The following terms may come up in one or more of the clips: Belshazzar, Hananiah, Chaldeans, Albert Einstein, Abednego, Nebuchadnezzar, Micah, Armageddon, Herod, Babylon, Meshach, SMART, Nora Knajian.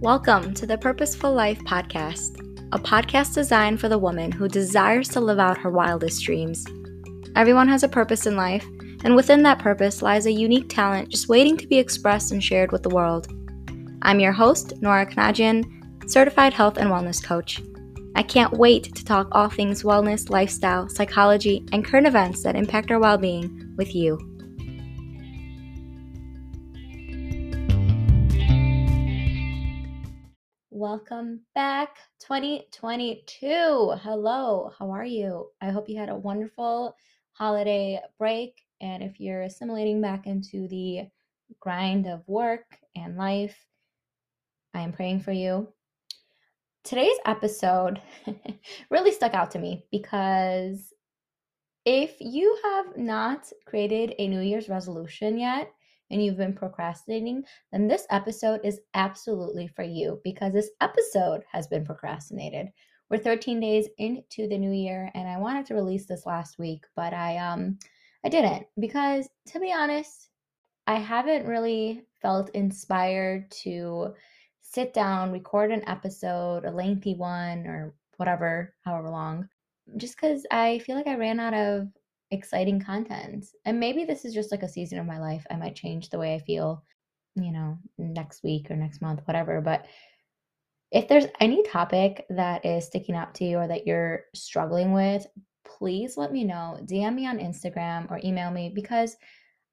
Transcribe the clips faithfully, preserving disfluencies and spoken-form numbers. Welcome to the Purposeful Life Podcast, a podcast designed for the woman who desires to live out her wildest dreams. Everyone has a purpose in life, and within that purpose lies a unique talent just waiting to be expressed and shared with the world. I'm your host, Nora Knajian, certified health and wellness coach. I can't wait to talk all things wellness, lifestyle, psychology, and current events that impact our well-being with you. Welcome back, twenty twenty-two. Hello, how are you? I hope you had a wonderful holiday break. And if you're assimilating back into the grind of work and life, I am praying for you. Today's episode really stuck out to me because if you have not created a New Year's resolution yet, and you've been procrastinating, then this episode is absolutely for you because this episode has been procrastinated. We're thirteen days into the new year, and I wanted to release this last week, but I um I didn't because, to be honest, I haven't really felt inspired to sit down, record an episode, a lengthy one, or whatever, however long, just because I feel like I ran out of exciting content. And maybe this is just like a season of my life. I might change the way I feel, you know, next week or next month, whatever. But if there's any topic that is sticking out to you or that you're struggling with, please let me know. D M me on Instagram or email me because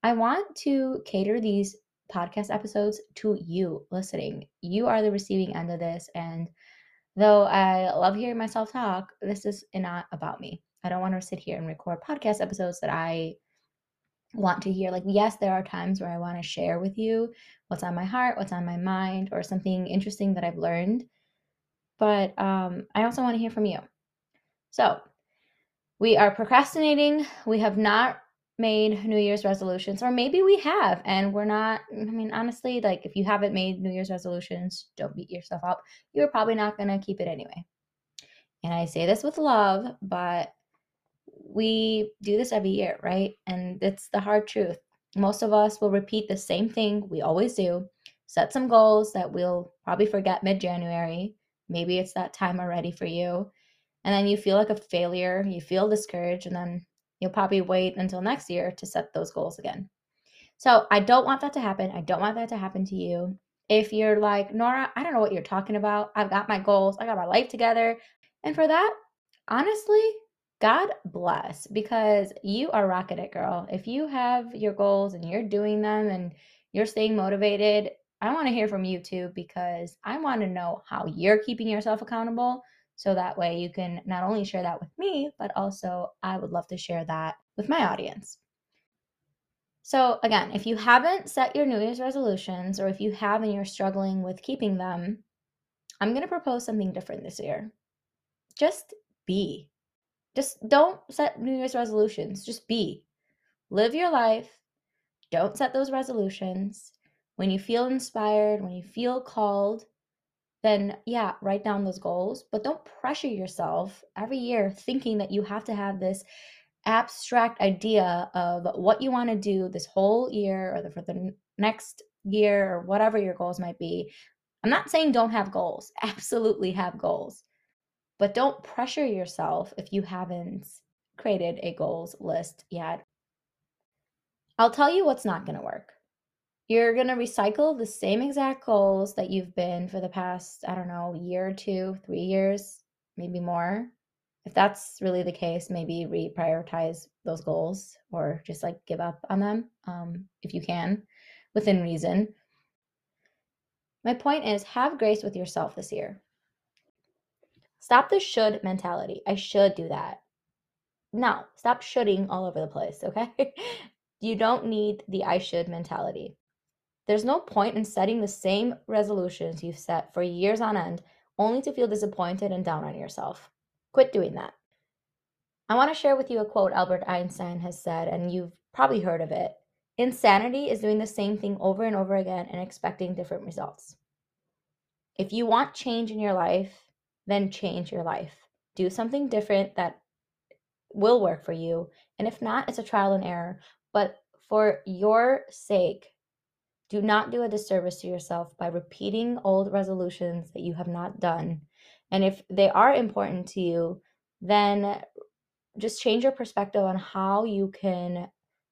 I want to cater these podcast episodes to you listening. You are the receiving end of this. And though I love hearing myself talk, this is not about me. I don't want to sit here and record podcast episodes that I want to hear. Like, yes, there are times where I want to share with you what's on my heart, what's on my mind, or something interesting that I've learned. But um, I also want to hear from you. So we are procrastinating. We have not made New Year's resolutions, or maybe we have, and we're not, I mean, honestly, like if you haven't made New Year's resolutions, don't beat yourself up. You're probably not going to keep it anyway. And I say this with love, but we do this every year, right? And it's the hard truth. Most of us will repeat the same thing we always do, set some goals that we'll probably forget mid-January. Maybe it's that time already for you. And then you feel like a failure, you feel discouraged, and then you'll probably wait until next year to set those goals again. So I don't want that to happen. I don't want that to happen to you. If you're like, Nora, I don't know what you're talking about. I've got my goals. I got my life together. And for that, honestly, God bless, because you are rocking it, girl. If you have your goals and you're doing them and you're staying motivated, I want to hear from you too, because I want to know how you're keeping yourself accountable. So that way you can not only share that with me, but also I would love to share that with my audience. So again, if you haven't set your New Year's resolutions, or if you have and you're struggling with keeping them, I'm going to propose something different this year. Just be. Just don't set New Year's resolutions. Just be. Live your life. Don't set those resolutions. When you feel inspired, when you feel called, then yeah, write down those goals. But don't pressure yourself every year thinking that you have to have this abstract idea of what you want to do this whole year or the, for the next year or whatever your goals might be. I'm not saying don't have goals. Absolutely have goals. But don't pressure yourself if you haven't created a goals list yet. I'll tell you what's not going to work. You're going to recycle the same exact goals that you've been for the past, I don't know, year or two, three years, maybe more. If that's really the case, maybe reprioritize those goals or just like give up on them um, if you can, within reason. My point is, have grace with yourself this year. Stop the should mentality. I should do that. No, stop shoulding all over the place, okay? You don't need the I should mentality. There's no point in setting the same resolutions you've set for years on end, only to feel disappointed and down on yourself. Quit doing that. I want to share with you a quote Albert Einstein has said, and you've probably heard of it. Insanity is doing the same thing over and over again and expecting different results. If you want change in your life, then change your life. Do something different that will work for you. And if not, it's a trial and error. But for your sake, Do not do a disservice to yourself by repeating old resolutions that you have not done. And if they are important to you, then just change your perspective on how you can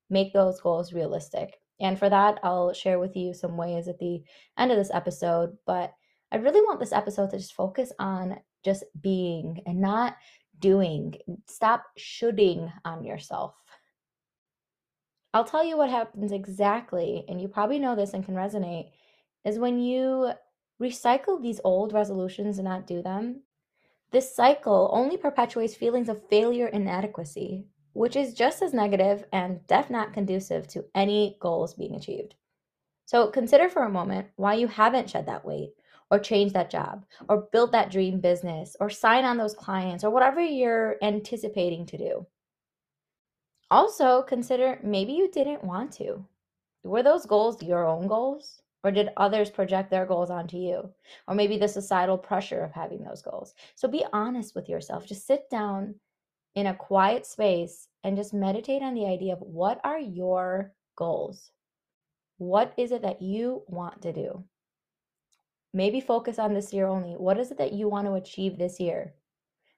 make those goals realistic. And for that, I'll share with you some ways at the end of this episode. But I really want this episode to just focus on just being and not doing. Stop shoulding on yourself. I'll tell you what happens exactly, and you probably know this and can resonate, is when you recycle these old resolutions and not do them, this cycle only perpetuates feelings of failure and inadequacy, which is just as negative and def not conducive to any goals being achieved. So consider for a moment why you haven't shed that weight or changed that job or built that dream business or sign on those clients or whatever you're anticipating to do. Also consider, maybe you didn't want to. Were those goals your own goals? Or did others project their goals onto you? Or maybe the societal pressure of having those goals. So be honest with yourself. Just sit down in a quiet space and just meditate on the idea of what are your goals? What is it that you want to do? Maybe focus on this year only. What is it that you want to achieve this year?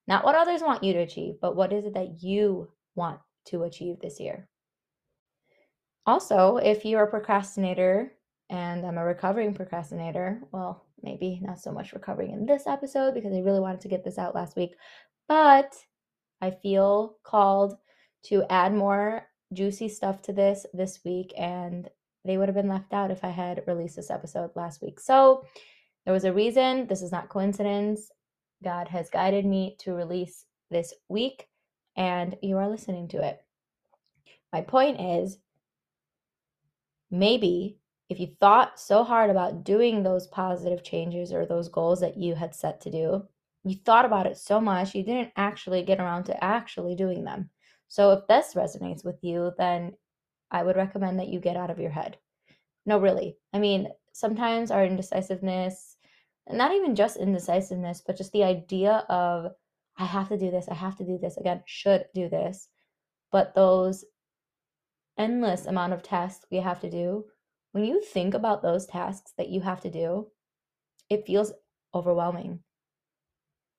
Not what others want you to achieve, but what is it that you want to achieve this year. Also, if you're a procrastinator, and I'm a recovering procrastinator, well, maybe not so much recovering in this episode because I really wanted to get this out last week, but I feel called to add more juicy stuff to this this week, and they would have been left out if I had released this episode last week. So there was a reason. This is not coincidence. God has guided me to release this week, and you are listening to it. My point is, maybe if you thought so hard about doing those positive changes or those goals that you had set to do, you thought about it so much, you didn't actually get around to actually doing them. So if this resonates with you, then I would recommend that you get out of your head. No, really. I mean, sometimes our indecisiveness, and not even just indecisiveness, but just the idea of I have to do this, I have to do this, again, should do this. But those endless amount of tasks we have to do, when you think about those tasks that you have to do, it feels overwhelming.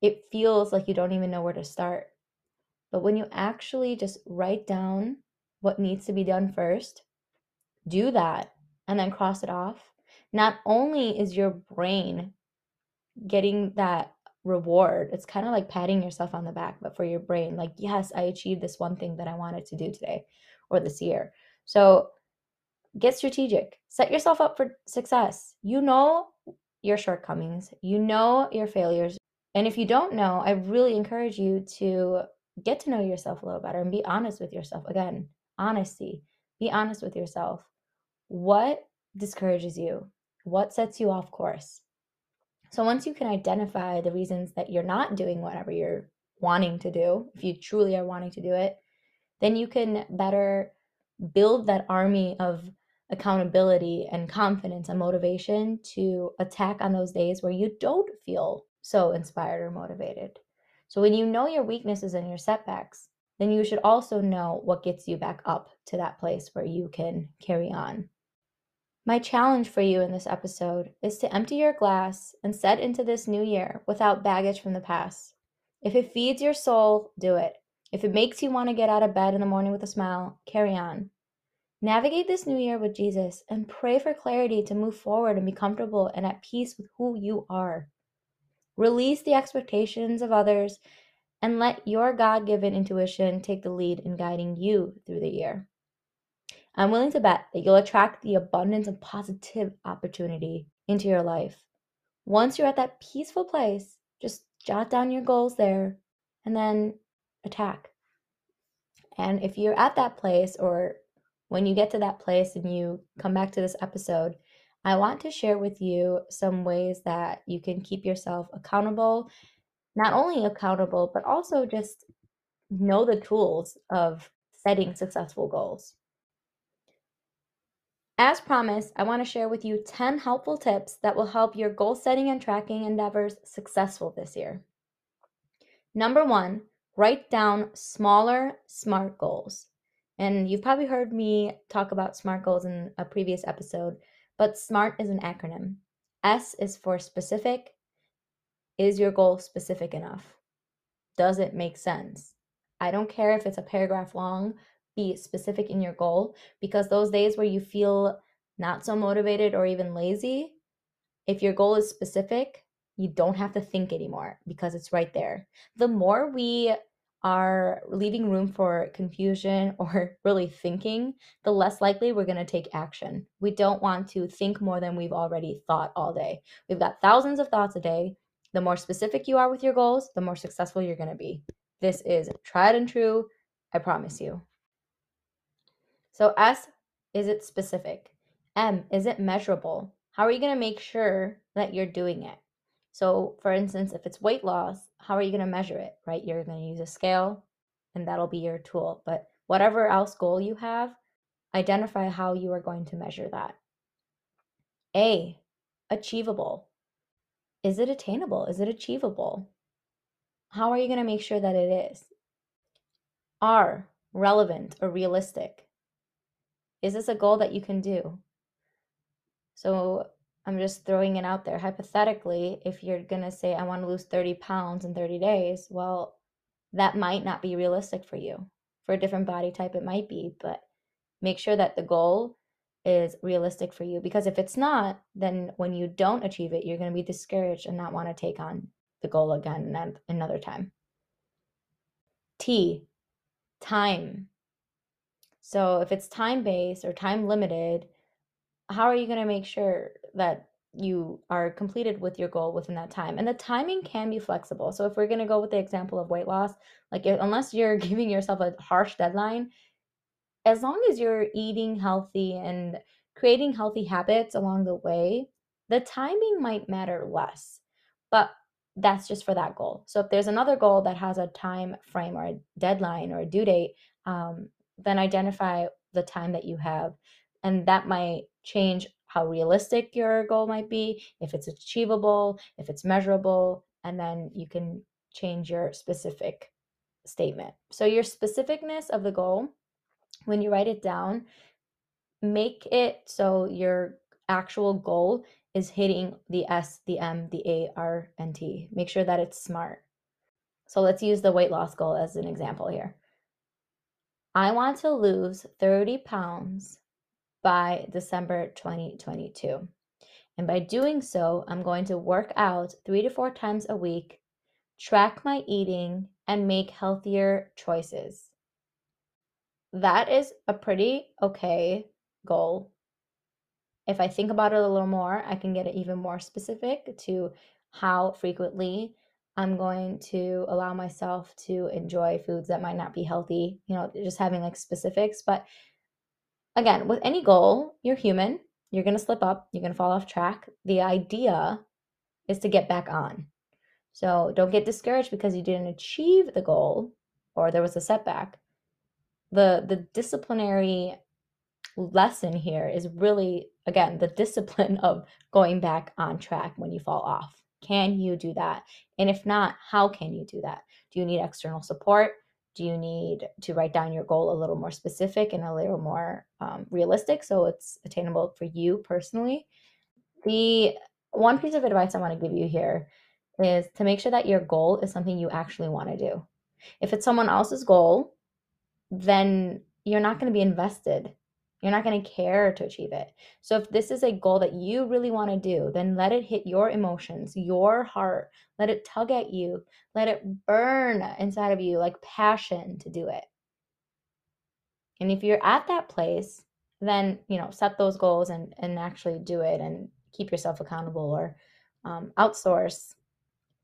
It feels like you don't even know where to start. But when you actually just write down what needs to be done first, do that, and then cross it off, not only is your brain getting that reward, it's kind of like patting yourself on the back, but for your brain, like, yes, I achieved this one thing that I wanted to do today or this year. So get strategic, set yourself up for success. You know your shortcomings, you know your failures. And if you don't know, I really encourage you to get to know yourself a little better and be honest with yourself. Again, honesty, be honest with yourself. What discourages you? What sets you off course? So once you can identify the reasons that you're not doing whatever you're wanting to do, if you truly are wanting to do it, then you can better build that army of accountability and confidence and motivation to attack on those days where you don't feel so inspired or motivated. So when you know your weaknesses and your setbacks, then you should also know what gets you back up to that place where you can carry on. My challenge for you in this episode is to empty your glass and set into this new year without baggage from the past. If it feeds your soul, do it. If it makes you want to get out of bed in the morning with a smile, carry on. Navigate this new year with Jesus and pray for clarity to move forward and be comfortable and at peace with who you are. Release the expectations of others and let your God-given intuition take the lead in guiding you through the year. I'm willing to bet that you'll attract the abundance of positive opportunity into your life. Once you're at that peaceful place, just jot down your goals there and then attack. And if you're at that place, or when you get to that place and you come back to this episode, I want to share with you some ways that you can keep yourself accountable, not only accountable, but also just know the tools of setting successful goals. As promised, I want to share with you ten helpful tips that will help your goal setting and tracking endeavors successful this year. Number one, write down smaller SMART goals. And you've probably heard me talk about SMART goals in a previous episode, But SMART is an acronym. S is for specific. Is your goal specific enough? Does it make sense? I don't care if it's a paragraph long, be specific in your goal, because those days where you feel not so motivated or even lazy, if your goal is specific, you don't have to think anymore because it's right there. The more we are leaving room for confusion or really thinking, the less likely we're going to take action. We don't want to think more than we've already thought all day. We've got thousands of thoughts a day. The more specific you are with your goals, the more successful you're going to be. This is tried and true, I promise you. So S, is it specific? M, is it measurable? How are you going to make sure that you're doing it? So for instance, if it's weight loss, how are you going to measure it, right? You're going to use a scale and that'll be your tool. But whatever else goal you have, identify how you are going to measure that. A, achievable. Is it attainable? Is it achievable? How are you going to make sure that it is? R, relevant or realistic. Is this a goal that you can do? So I'm just throwing it out there. Hypothetically, if you're going to say, I want to lose thirty pounds in thirty days, well, that might not be realistic for you. For a different body type, it might be, but make sure that the goal is realistic for you. Because if it's not, then when you don't achieve it, you're going to be discouraged and not want to take on the goal again another time. T, time. So if it's time-based or time-limited, how are you going to make sure that you are completed with your goal within that time? And the timing can be flexible. So if we're going to go with the example of weight loss, like if, unless you're giving yourself a harsh deadline, as long as you're eating healthy and creating healthy habits along the way, the timing might matter less, but that's just for that goal. So if there's another goal that has a time frame or a deadline or a due date, um, then identify the time that you have, and that might change how realistic your goal might be, if it's achievable, if it's measurable, and then you can change your specific statement. So your specificness of the goal, when you write it down, make it so your actual goal is hitting the S, the M, the A, R, and T. Make sure that it's SMART. So let's use the weight loss goal as an example here. I want to lose thirty pounds by December twenty twenty-two. And by doing so, I'm going to work out three to four times a week, track my eating, and make healthier choices. That is a pretty okay goal. If I think about it a little more, I can get it even more specific to how frequently I'm going to allow myself to enjoy foods that might not be healthy, you know, just having like specifics. But again, with any goal, you're human, you're going to slip up, you're going to fall off track. The idea is to get back on. So don't get discouraged because you didn't achieve the goal or there was a setback. The, the disciplinary lesson here is really, again, the discipline of going back on track when you fall off. Can you do that? And if not, how can you do that? Do you need external support? Do you need to write down your goal a little more specific and a little more um, realistic so it's attainable for you personally? The one piece of advice I want to give you here is to make sure that your goal is something you actually want to do. If it's someone else's goal, then you're not going to be invested. You're not going to care to achieve it. So if this is a goal that you really want to do, then let it hit your emotions, your heart. Let it tug at you. Let it burn inside of you like passion to do it. And if you're at that place, then, you know, set those goals and, and actually do it and keep yourself accountable, or um, outsource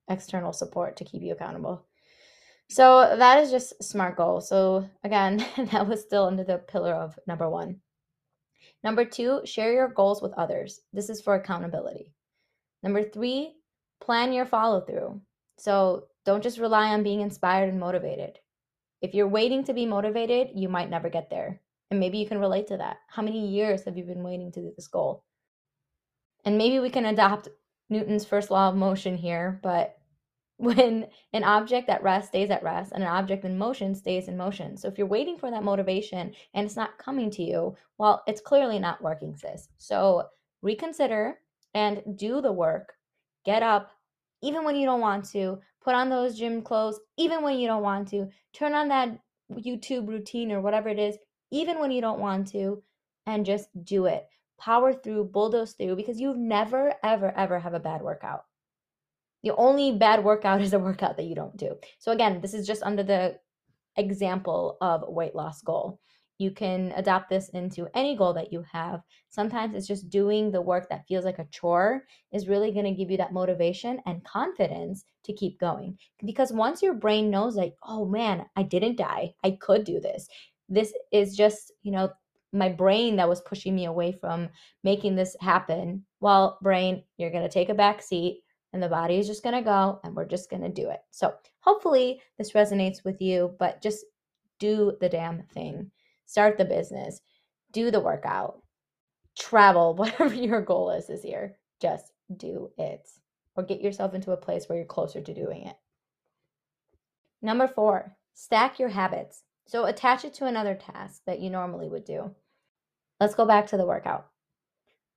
external support to keep you accountable. So that is just SMART goal. So again, that was still under the pillar of number one. Number two, share your goals with others. This is for accountability. Number three, plan your follow through. So don't just rely on being inspired and motivated. If you're waiting to be motivated, you might never get there. And maybe you can relate to that. How many years have you been waiting to do this goal? And maybe we can adopt Newton's first law of motion here, but when an object at rest stays at rest and an object in motion stays in motion. So if you're waiting for that motivation and it's not coming to you, well, it's clearly not working, sis. So reconsider and do the work. Get up even when you don't want to, put on those gym clothes even when you don't want to, turn on that YouTube routine or whatever it is even when you don't want to, and just do it. Power through, bulldoze through, because you never, ever, ever have a bad workout. The only bad workout is a workout that you don't do. So again, this is just under the example of weight loss goal. You can adopt this into any goal that you have. Sometimes it's just doing the work that feels like a chore is really going to give you that motivation and confidence to keep going. Because once your brain knows like, oh man, I didn't die. I could do this. This is just, you know, my brain that was pushing me away from making this happen. Well, brain, you're going to take a back seat and the body is just going to go and we're just going to do it. So hopefully this resonates with you, but just do the damn thing. Start the business, do the workout, travel, whatever your goal is this year, just do it. Or get yourself into a place where you're closer to doing it. Number four, stack your habits. So attach it to another task that you normally would do. Let's go back to the workout.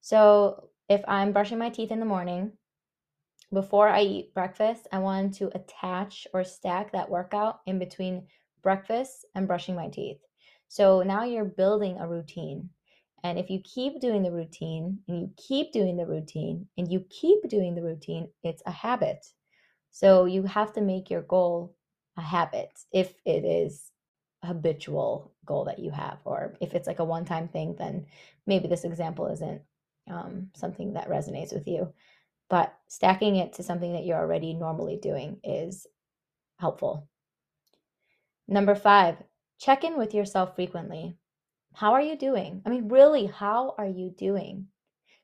So if I'm brushing my teeth in the morning, before I eat breakfast, I want to attach or stack that workout in between breakfast and brushing my teeth. So now you're building a routine. And if you keep doing the routine and you keep doing the routine and you keep doing the routine, it's a habit. So you have to make your goal a habit if it is a habitual goal that you have, or if it's like a one-time thing, then maybe this example isn't um, something that resonates with you. But stacking it to something that you're already normally doing is helpful. Number five, check in with yourself frequently. How are you doing? I mean, really, how are you doing?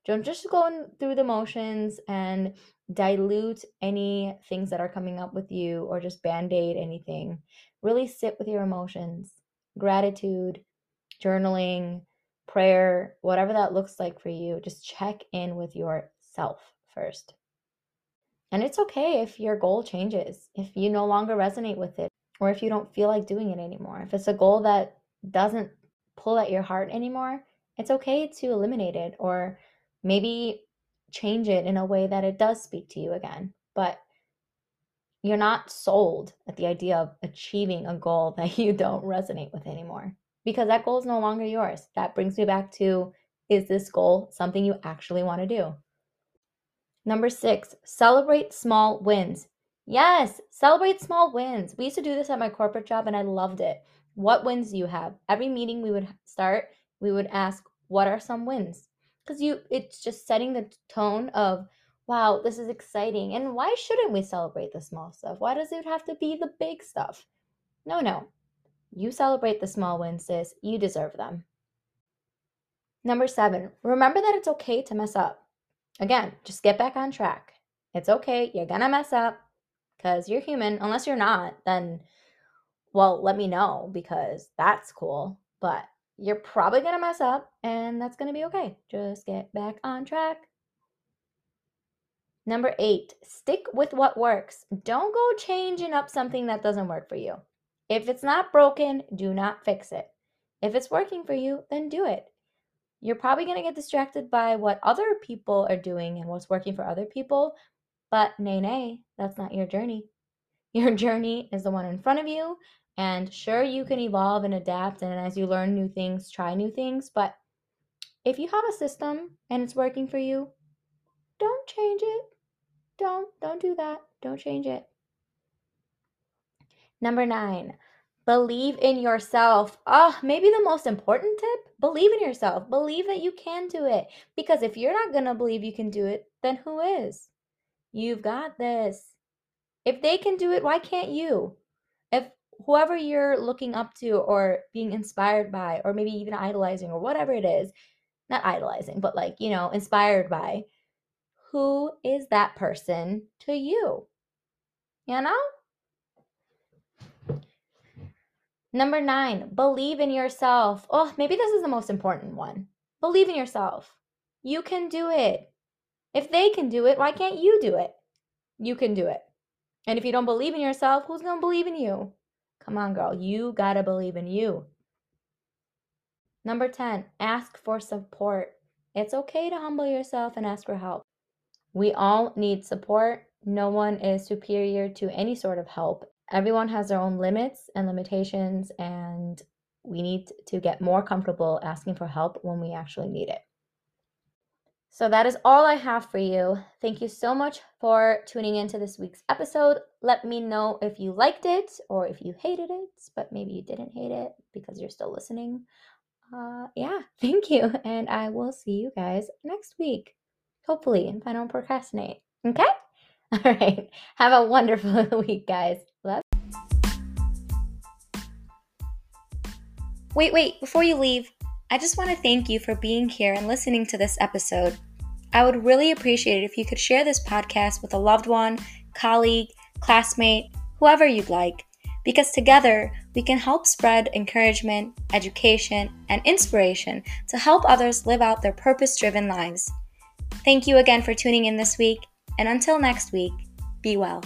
Don't just go through the motions and dilute any things that are coming up with you or just band-aid anything. Really sit with your emotions, gratitude, journaling, prayer, whatever that looks like for you. Just check in with yourself first. And it's okay if your goal changes, if you no longer resonate with it, or if you don't feel like doing it anymore. If it's a goal that doesn't pull at your heart anymore, it's okay to eliminate it or maybe change it in a way that it does speak to you again. But you're not sold at the idea of achieving a goal that you don't resonate with anymore, because that goal is no longer yours. That brings me back to, is this goal something you actually want to do? Number six, celebrate small wins. Yes, celebrate small wins. We used to do this at my corporate job and I loved it. What wins do you have? Every meeting we would start, we would ask, what are some wins? Because you, it's just setting the tone of, wow, this is exciting. And why shouldn't we celebrate the small stuff? Why does it have to be the big stuff? No, no. You celebrate the small wins, sis. You deserve them. Number seven, remember that it's okay to mess up. Again, just get back on track. It's okay. You're going to mess up. Because you're human. Unless you're not, then, well, let me know, because that's cool. But you're probably going to mess up and that's going to be okay. Just get back on track. Number eight, stick with what works. Don't go changing up something that doesn't work for you. If it's not broken, do not fix it. If it's working for you, then do it. You're probably going to get distracted by what other people are doing and what's working for other people. But nay, nay, that's not your journey. Your journey is the one in front of you. And sure, you can evolve and adapt. And as you learn new things, try new things. But if you have a system and it's working for you, don't change it. Don't, don't do that. Don't change it. Number nine, believe in yourself. Oh, maybe the most important tip, believe in yourself. Believe that you can do it. Because if you're not going to believe you can do it, then who is? You've got this. If they can do it, why can't you? If whoever you're looking up to or being inspired by, or maybe even idolizing or whatever it is, not idolizing, but like, you know, inspired by, who is that person to you? You know? Number nine, believe in yourself. Oh, maybe this is the most important one. Believe in yourself. You can do it. If they can do it, why can't you do it? You can do it. And if you don't believe in yourself, who's going to believe in you? Come on, girl. You got to believe in you. Number ten, ask for support. It's okay to humble yourself and ask for help. We all need support. No one is superior to any sort of help. Everyone has their own limits and limitations, and we need to get more comfortable asking for help when we actually need it. So that is all I have for you. Thank you so much for tuning into this week's episode. Let me know if you liked it or if you hated it, but maybe you didn't hate it because you're still listening. Uh, yeah, thank you. And I will see you guys next week, hopefully, if I don't procrastinate. Okay? All right. Have a wonderful week, guys. Love. Wait, wait, before you leave, I just want to thank you for being here and listening to this episode. I would really appreciate it if you could share this podcast with a loved one, colleague, classmate, whoever you'd like, because together we can help spread encouragement, education, and inspiration to help others live out their purpose-driven lives. Thank you again for tuning in this week, and until next week, be well.